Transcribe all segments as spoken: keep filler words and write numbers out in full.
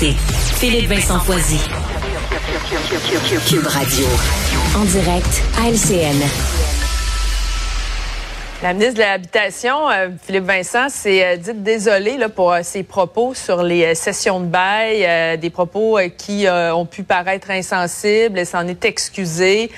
invité, Philippe-Vincent Foisy. Cube Radio, en direct à L C N. La ministre de l'Habitation, Philippe-Vincent, s'est dite désolée là, pour ses propos sur les sessions de bail, euh, des propos qui euh, ont pu paraître insensibles. Elle s'en est excusée.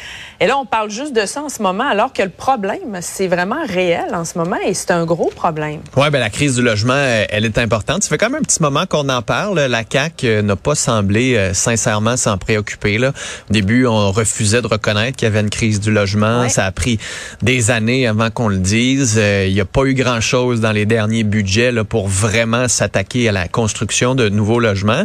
Et là, on parle juste de ça en ce moment, alors que le problème, c'est vraiment réel en ce moment et c'est un gros problème. Oui, bien, la crise du logement, elle est importante. Ça fait quand même un petit moment qu'on en parle. La C A Q n'a pas semblé euh, sincèrement s'en préoccuper. Là. Au début, on refusait de reconnaître qu'il y avait une crise du logement. Ouais. Ça a pris des années avant qu'on le dise. Il n'y a pas eu grand-chose dans les derniers budgets là, pour vraiment s'attaquer à la construction de nouveaux logements.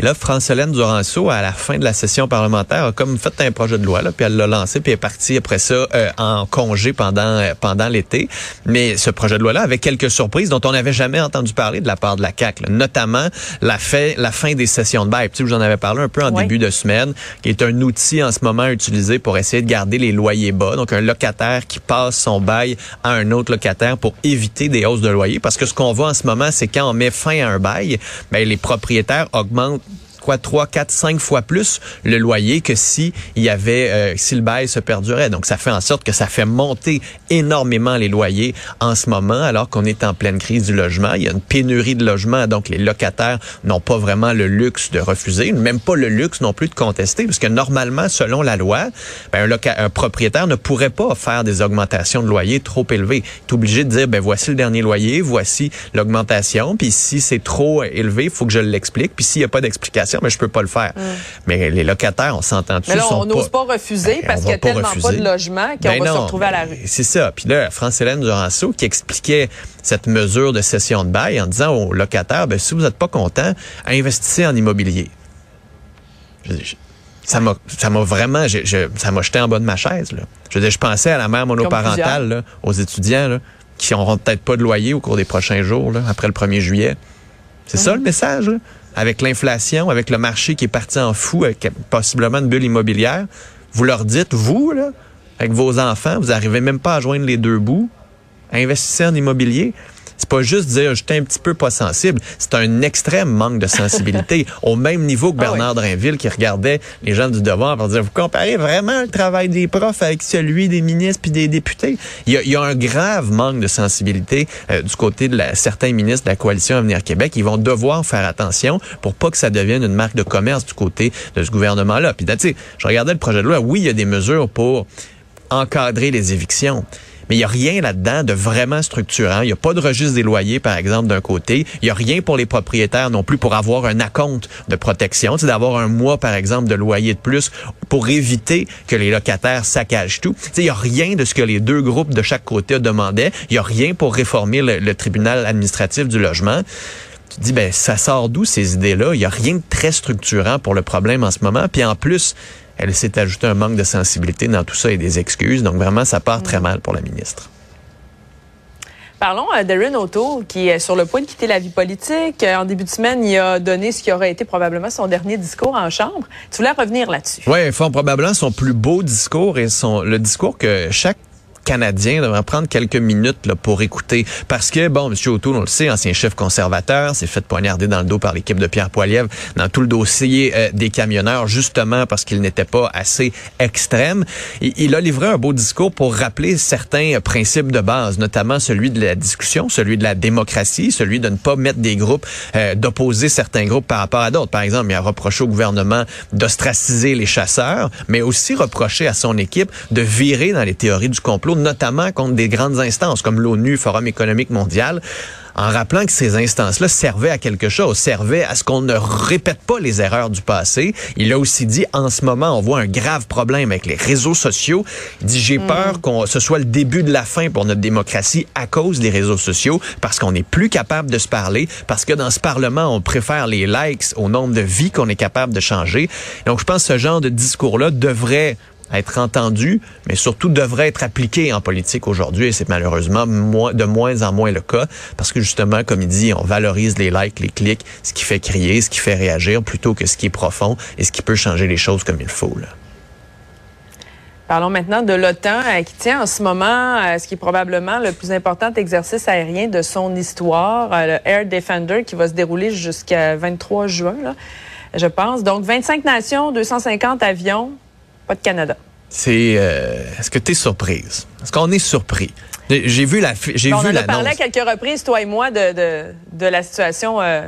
Et là, France-Hélène Duranceau, à la fin de la session parlementaire, a comme fait un projet de loi, là, puis elle l'a lancé, puis elle est partie après ça euh, en congé pendant euh, pendant l'été. Mais ce projet de loi-là avait quelques surprises dont on n'avait jamais entendu parler de la part de la C A Q, là. Notamment la, fait, la fin des sessions de bail. Tu sais, j'en avais parlé un peu en oui. début de semaine, qui est un outil en ce moment utilisé pour essayer de garder les loyers bas. Donc, un locataire qui passe son bail à un autre locataire pour éviter des hausses de loyer. Parce que ce qu'on voit en ce moment, c'est quand on met fin à un bail, ben les propriétaires augmentent quoi, trois, quatre, cinq fois plus le loyer que si il y avait, euh, si le bail se perdurait. Donc, ça fait en sorte que ça fait monter énormément les loyers en ce moment, alors qu'on est en pleine crise du logement. Il y a une pénurie de logements, donc les locataires n'ont pas vraiment le luxe de refuser, même pas le luxe non plus de contester, parce que normalement, selon la loi, ben, un, loca- un propriétaire ne pourrait pas faire des augmentations de loyer trop élevées. Il est obligé de dire, ben, voici le dernier loyer, voici l'augmentation, puis si c'est trop élevé, il faut que je l'explique, puis s'il n'y a pas d'explication, mais je peux pas le faire. Mm. Mais les locataires, on s'entend dessus. Mais là, on n'ose pas, pas refuser ben, parce qu'il y a pas tellement refuser. pas de logement qu'on ben va non, se retrouver ben, à la rue. C'est ça. Puis là, France-Hélène Duranceau qui expliquait cette mesure de cession de bail en disant aux locataires, ben, si vous n'êtes pas content, investissez en immobilier. Je, je, ça m'a, ça m'a vraiment, je, je, ça m'a jeté en bas de ma chaise, là. Je veux dire, je pensais à la mère monoparentale, là, aux étudiants, là, qui n'auront peut-être pas de loyer au cours des prochains jours, là, après le premier juillet. C'est mm. ça le message, là? Avec l'inflation, avec le marché qui est parti en fou, avec possiblement une bulle immobilière, vous leur dites, vous, là, avec vos enfants, vous n'arrivez même pas à joindre les deux bouts, investissez en immobilier. C'est pas juste dire, j'étais un petit peu pas sensible. C'est un extrême manque de sensibilité, au même niveau que Bernard ah oui. Drainville qui regardait les gens du devoir pour dire, vous comparez vraiment le travail des profs avec celui des ministres puis des députés. Il y a, il y a un grave manque de sensibilité euh, du côté de la, certains ministres de la Coalition Avenir Québec. Ils vont devoir faire attention pour pas que ça devienne une marque de commerce du côté de ce gouvernement-là. Puis, tu sais, je regardais le projet de loi. Oui, il y a des mesures pour encadrer les évictions. Mais il n'y a rien là-dedans de vraiment structurant. Il n'y a pas de registre des loyers, par exemple, d'un côté. Il n'y a rien pour les propriétaires non plus pour avoir un acompte de protection. C'est d'avoir un mois, par exemple, de loyer de plus pour éviter que les locataires saccagent tout. T'sais, il n'y a rien de ce que les deux groupes de chaque côté demandaient. Il n'y a rien pour réformer le, le tribunal administratif du logement. Tu te dis, ben, ça sort d'où ces idées-là? Il n'y a rien de très structurant pour le problème en ce moment. Puis en plus, elle s'est ajoutée un manque de sensibilité dans tout ça et des excuses. Donc, vraiment, ça part très mal pour la ministre. Parlons d'Erin O'Toole, qui est sur le point de quitter la vie politique. En début de semaine, il a donné ce qui aurait été probablement son dernier discours en chambre. Tu voulais revenir là-dessus? Oui, fort probablement son plus beau discours et son le discours que chaque Canadien devrait prendre quelques minutes là, pour écouter. Parce que, bon, M. O'Toole, on le sait, ancien chef conservateur, s'est fait poignarder dans le dos par l'équipe de Pierre Poilievre dans tout le dossier euh, des camionneurs, justement parce qu'il n'était pas assez extrême. Et, il a livré un beau discours pour rappeler certains euh, principes de base, notamment celui de la discussion, celui de la démocratie, celui de ne pas mettre des groupes, euh, d'opposer certains groupes par rapport à d'autres. Par exemple, il a reproché au gouvernement d'ostraciser les chasseurs, mais aussi reproché à son équipe de virer dans les théories du complot, notamment contre des grandes instances comme l'ONU, Forum économique mondial, en rappelant que ces instances-là servaient à quelque chose, servaient à ce qu'on ne répète pas les erreurs du passé. Il a aussi dit, en ce moment, on voit un grave problème avec les réseaux sociaux. Il dit, j'ai mmh. peur qu'on ce soit le début de la fin pour notre démocratie à cause des réseaux sociaux, parce qu'on n'est plus capable de se parler, parce que dans ce Parlement, on préfère les likes au nombre de vies qu'on est capable de changer. Donc, je pense que ce genre de discours-là devrait être entendu, mais surtout devrait être appliqué en politique aujourd'hui, et c'est malheureusement moins, de moins en moins le cas, parce que justement, comme il dit, on valorise les likes, les clics, ce qui fait crier, ce qui fait réagir, plutôt que ce qui est profond et ce qui peut changer les choses comme il faut, là. Parlons maintenant de l'OTAN euh, qui tient en ce moment euh, ce qui est probablement le plus important exercice aérien de son histoire, euh, le Air Defender qui va se dérouler jusqu'à vingt-trois juin, là, je pense. Donc, vingt-cinq nations, deux cent cinquante avions, pas de Canada. C'est, euh, est-ce que tu es surprise? Est-ce qu'on est surpris? J'ai vu la, j'ai bon, vu l'annonce. On en a parlé à quelques reprises, toi et moi, de, de, de la situation euh,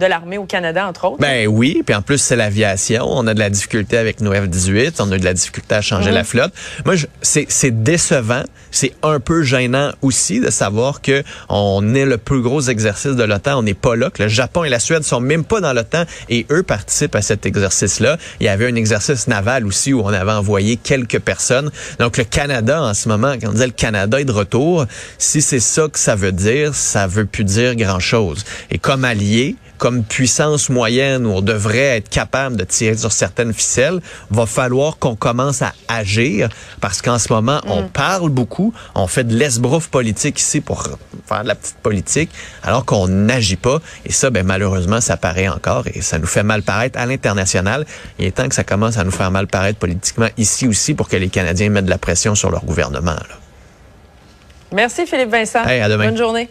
de l'armée au Canada, entre autres. Ben oui, puis en plus, c'est l'aviation. On a de la difficulté avec nos F dix-huit, on a de la difficulté à changer mmh. la flotte. Moi, je, c'est, c'est décevant, c'est un peu gênant aussi de savoir que on est le plus gros exercice de l'OTAN, on n'est pas là, que le Japon et la Suède sont même pas dans l'OTAN et eux participent à cet exercice-là. Il y avait un exercice naval aussi où on avait envoyé quelques personnes. Donc, le Canada, en ce moment, quand on disait le Canada est de retour, si c'est ça que ça veut dire, ça veut plus dire grand-chose. Et comme allié, comme puissance moyenne où on devrait être capable de tirer sur certaines ficelles, va falloir qu'on commence à agir parce qu'en ce moment, mm. on parle beaucoup, on fait de l'esbrouf politique ici pour faire de la petite politique alors qu'on n'agit pas. Et ça, ben malheureusement, ça paraît encore et ça nous fait mal paraître à l'international. Il est temps que ça commence à nous faire mal paraître politiquement ici aussi pour que les Canadiens mettent de la pression sur leur gouvernement, là. Merci Philippe-Vincent. Hey, à demain. Bonne journée.